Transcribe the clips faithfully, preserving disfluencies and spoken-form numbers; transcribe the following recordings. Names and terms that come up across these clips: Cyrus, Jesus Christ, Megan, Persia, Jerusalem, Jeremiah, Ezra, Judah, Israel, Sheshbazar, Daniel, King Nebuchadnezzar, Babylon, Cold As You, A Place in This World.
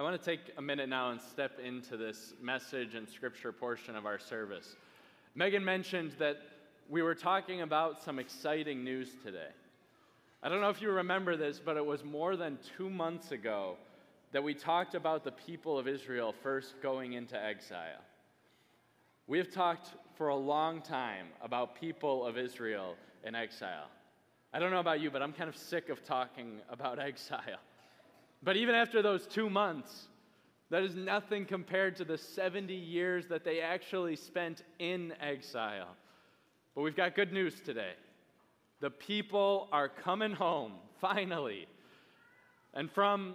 I want to take a minute now and step into this message and scripture portion of our service. Megan mentioned that we were talking about some exciting news today. I don't know if you remember this, but it was more than two months ago that we talked about the people of Israel first going into exile. We have talked for a long time about people of Israel in exile. I don't know about you, but I'm kind of sick of talking about exile. But even after those two months, that is nothing compared to the seventy years that they actually spent in exile. But we've got good news today. The people are coming home, finally. And from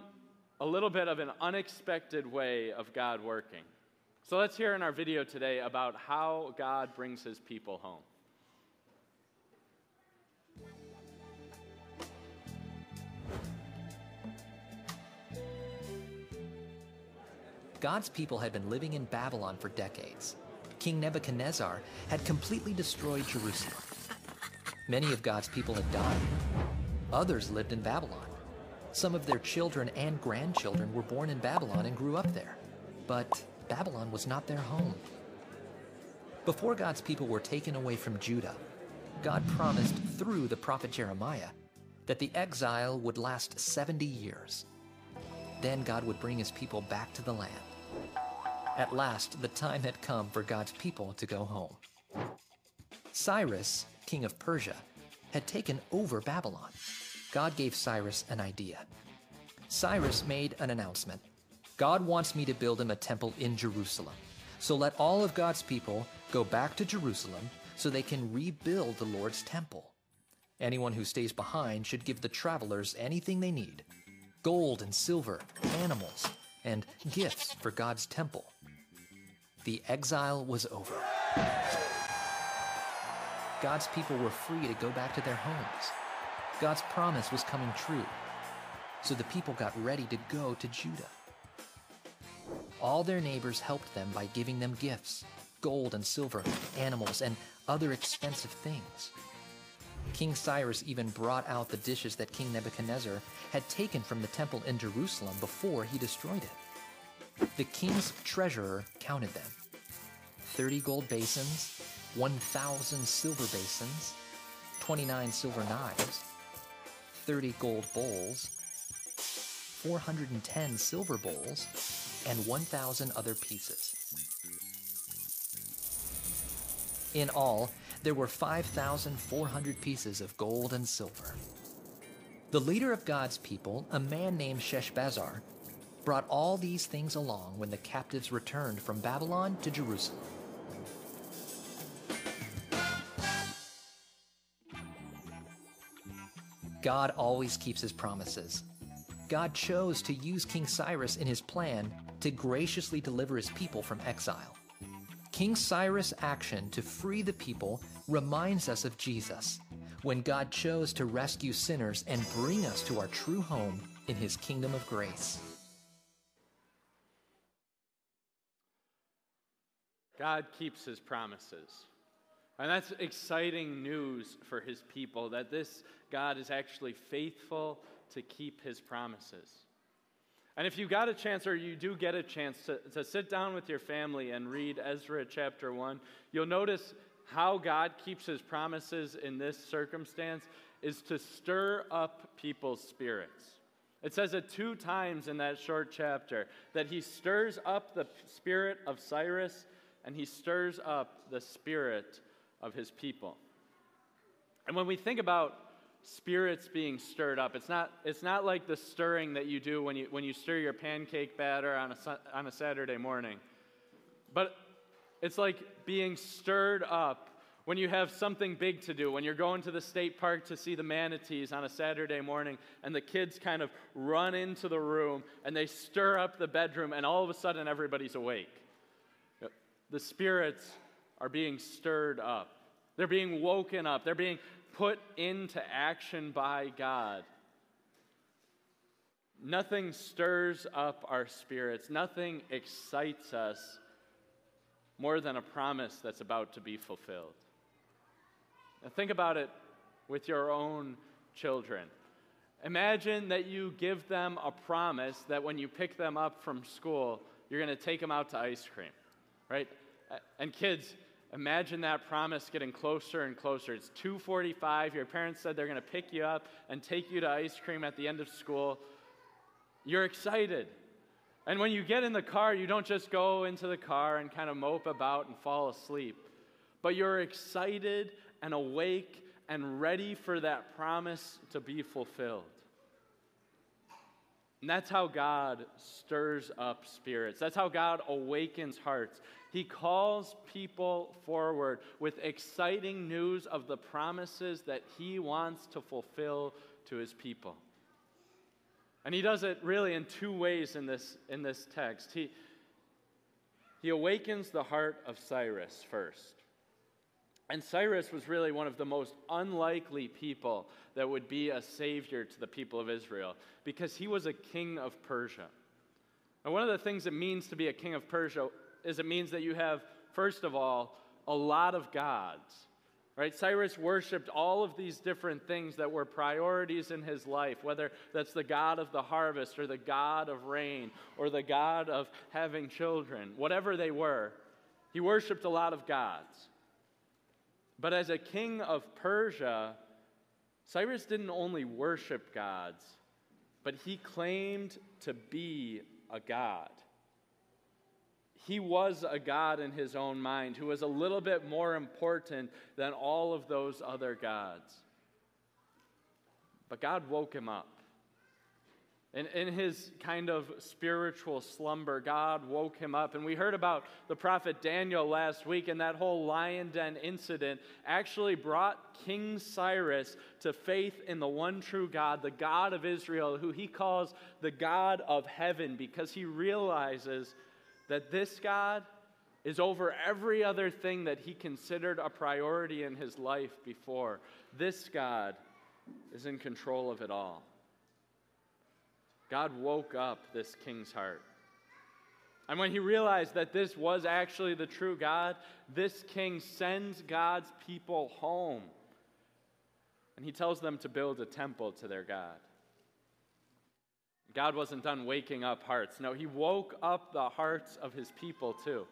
a little bit of an unexpected way of God working. So let's hear in our video today about how God brings his people home. God's people had been living in Babylon for decades. King Nebuchadnezzar had completely destroyed Jerusalem. Many of God's people had died. Others lived in Babylon. Some of their children and grandchildren were born in Babylon and grew up there. But Babylon was not their home. Before God's people were taken away from Judah, God promised through the prophet Jeremiah that the exile would last seventy years. Then God would bring his people back to the land. At last, the time had come for God's people to go home. Cyrus, king of Persia, had taken over Babylon. God gave Cyrus an idea. Cyrus made an announcement. God wants me to build him a temple in Jerusalem. So let all of God's people go back to Jerusalem so they can rebuild the Lord's temple. Anyone who stays behind should give the travelers anything they need: gold and silver, animals, and gifts for God's temple. The exile was over. God's people were free to go back to their homes. God's promise was coming true. So the people got ready to go to Judah. All their neighbors helped them by giving them gifts, gold and silver, animals, and other expensive things. King Cyrus even brought out the dishes that King Nebuchadnezzar had taken from the temple in Jerusalem before he destroyed it. The king's treasurer counted them: thirty gold basins, one thousand silver basins, twenty-nine silver knives, thirty gold bowls, four hundred ten silver bowls, and one thousand other pieces. In all, there were five thousand four hundred pieces of gold and silver. The leader of God's people, a man named Sheshbazar, brought all these things along when the captives returned from Babylon to Jerusalem. God always keeps his promises. God chose to use King Cyrus in his plan to graciously deliver his people from exile. King Cyrus' action to free the people reminds us of Jesus, when God chose to rescue sinners and bring us to our true home in his kingdom of grace. God keeps his promises. And that's exciting news for his people, that this God is actually faithful to keep his promises. And if you got a chance, or you do get a chance, to, to sit down with your family and read Ezra chapter one, you'll notice how God keeps his promises in this circumstance is to stir up people's spirits. It says it two times in that short chapter, that he stirs up the spirit of Cyrus, and he stirs up the spirit of his people. And when we think about spirits being stirred up, It's not, it's not like the stirring that you do when you, when you stir your pancake batter on a, on a Saturday morning. But it's like being stirred up when you have something big to do, when you're going to the state park to see the manatees on a Saturday morning, and the kids kind of run into the room, and they stir up the bedroom, and all of a sudden everybody's awake. The spirits are being stirred up. They're being woken up. They're being put into action by God. Nothing stirs up our spirits. Nothing excites us more than a promise that's about to be fulfilled. Now think about it with your own children. Imagine that you give them a promise that when you pick them up from school, you're going to take them out to ice cream, right? And kids, imagine that promise getting closer and closer. It's two forty-five. Your parents said they're going to pick you up and take you to ice cream at the end of school. You're excited. And when you get in the car, you don't just go into the car and kind of mope about and fall asleep. But you're excited and awake and ready for that promise to be fulfilled. And that's how God stirs up spirits. That's how God awakens hearts. He calls people forward with exciting news of the promises that he wants to fulfill to his people. And he does it really in two ways in this, in this text. He, he awakens the heart of Cyrus first. And Cyrus was really one of the most unlikely people that would be a savior to the people of Israel, because he was a king of Persia. And one of the things it means to be a king of Persia is it means that you have, first of all, a lot of gods, right? Cyrus worshipped all of these different things that were priorities in his life, whether that's the god of the harvest or the god of rain or the god of having children, whatever they were, he worshipped a lot of gods. But as a king of Persia, Cyrus didn't only worship gods, but he claimed to be a god. He was a god in his own mind who was a little bit more important than all of those other gods. But God woke him up. And in his kind of spiritual slumber, God woke him up. And we heard about the prophet Daniel last week, and that whole lion den incident actually brought King Cyrus to faith in the one true God, the God of Israel, who he calls the God of heaven, because he realizes that this God is over every other thing that he considered a priority in his life before. This God is in control of it all. God woke up this king's heart. And when he realized that this was actually the true God, this king sends God's people home. And he tells them to build a temple to their God. God wasn't done waking up hearts. No, he woke up the hearts of his people too.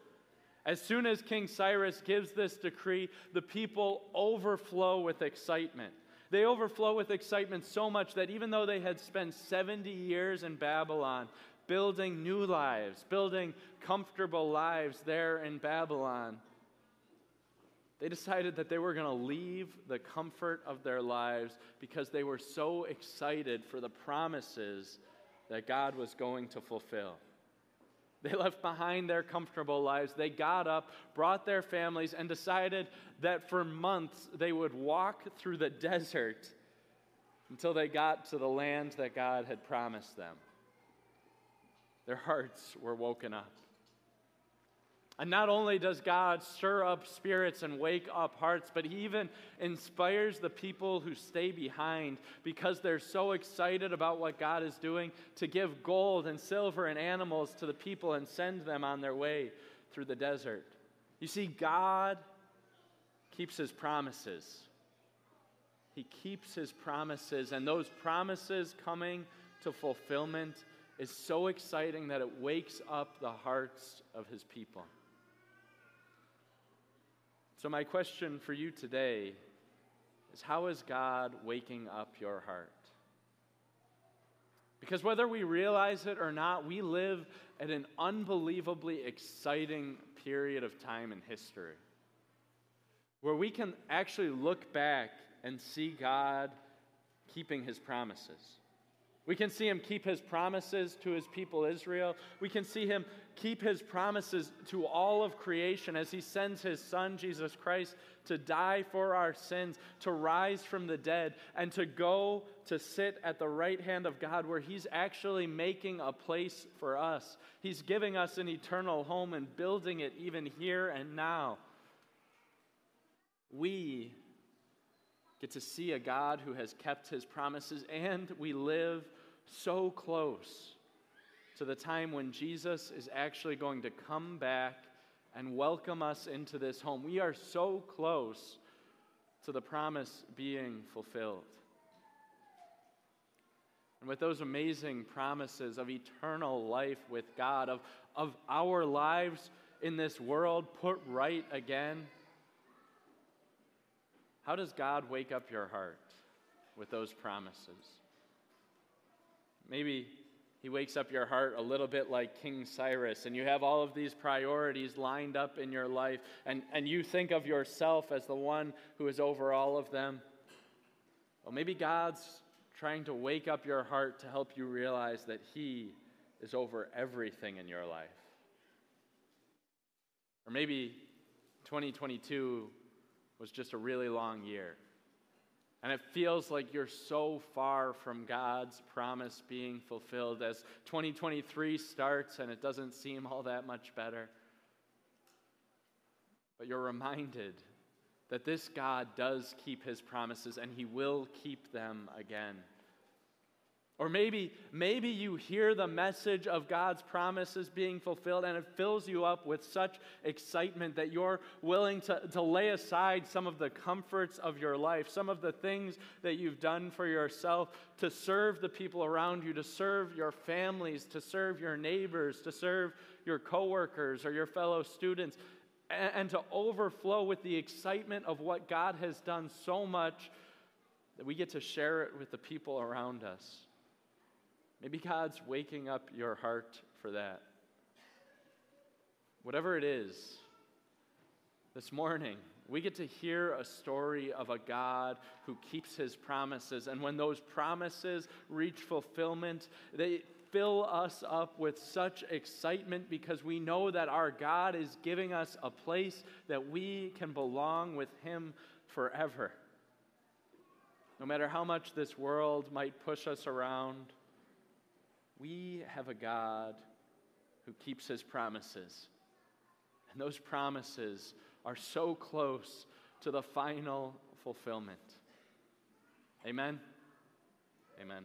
As soon as King Cyrus gives this decree, the people overflow with excitement. They overflow with excitement so much that even though they had spent seventy years in Babylon building new lives, building comfortable lives there in Babylon, they decided that they were going to leave the comfort of their lives because they were so excited for the promises that God was going to fulfill. They left behind their comfortable lives. They got up, brought their families, and decided that for months they would walk through the desert until they got to the land that God had promised them. Their hearts were woken up. And not only does God stir up spirits and wake up hearts, but he even inspires the people who stay behind because they're so excited about what God is doing to give gold and silver and animals to the people and send them on their way through the desert. You see, God keeps his promises. He keeps his promises, and those promises coming to fulfillment is so exciting that it wakes up the hearts of his people. So my question for you today is, how is God waking up your heart? Because whether we realize it or not, we live at an unbelievably exciting period of time in history where we can actually look back and see God keeping his promises. We can see him keep his promises to his people Israel. We can see him keep his promises to all of creation as he sends his son, Jesus Christ, to die for our sins, to rise from the dead, and to go to sit at the right hand of God where he's actually making a place for us. He's giving us an eternal home and building it even here and now. We get to see a God who has kept his promises, and we live so close to the time when Jesus is actually going to come back and welcome us into this home. We are so close to the promise being fulfilled. and with those amazing promises of eternal life with God, of, of our lives in this world put right again. How does God wake up your heart with those promises? Maybe he wakes up your heart a little bit like King Cyrus, and you have all of these priorities lined up in your life, and, and you think of yourself as the one who is over all of them. Well, maybe God's trying to wake up your heart to help you realize that he is over everything in your life. Or maybe twenty twenty-two was just a really long year, and it feels like you're so far from God's promise being fulfilled as twenty twenty-three starts, and it doesn't seem all that much better. But you're reminded that this God does keep his promises, and he will keep them again. Or maybe, maybe you hear the message of God's promises being fulfilled, and it fills you up with such excitement that you're willing to, to lay aside some of the comforts of your life, some of the things that you've done for yourself to serve the people around you, to serve your families, to serve your neighbors, to serve your coworkers or your fellow students, and, and to overflow with the excitement of what God has done so much that we get to share it with the people around us. Maybe God's waking up your heart for that. Whatever it is, this morning, we get to hear a story of a God who keeps his promises. And when those promises reach fulfillment, they fill us up with such excitement because we know that our God is giving us a place that we can belong with him forever. No matter how much this world might push us around, we have a God who keeps his promises. And those promises are so close to the final fulfillment. Amen? Amen.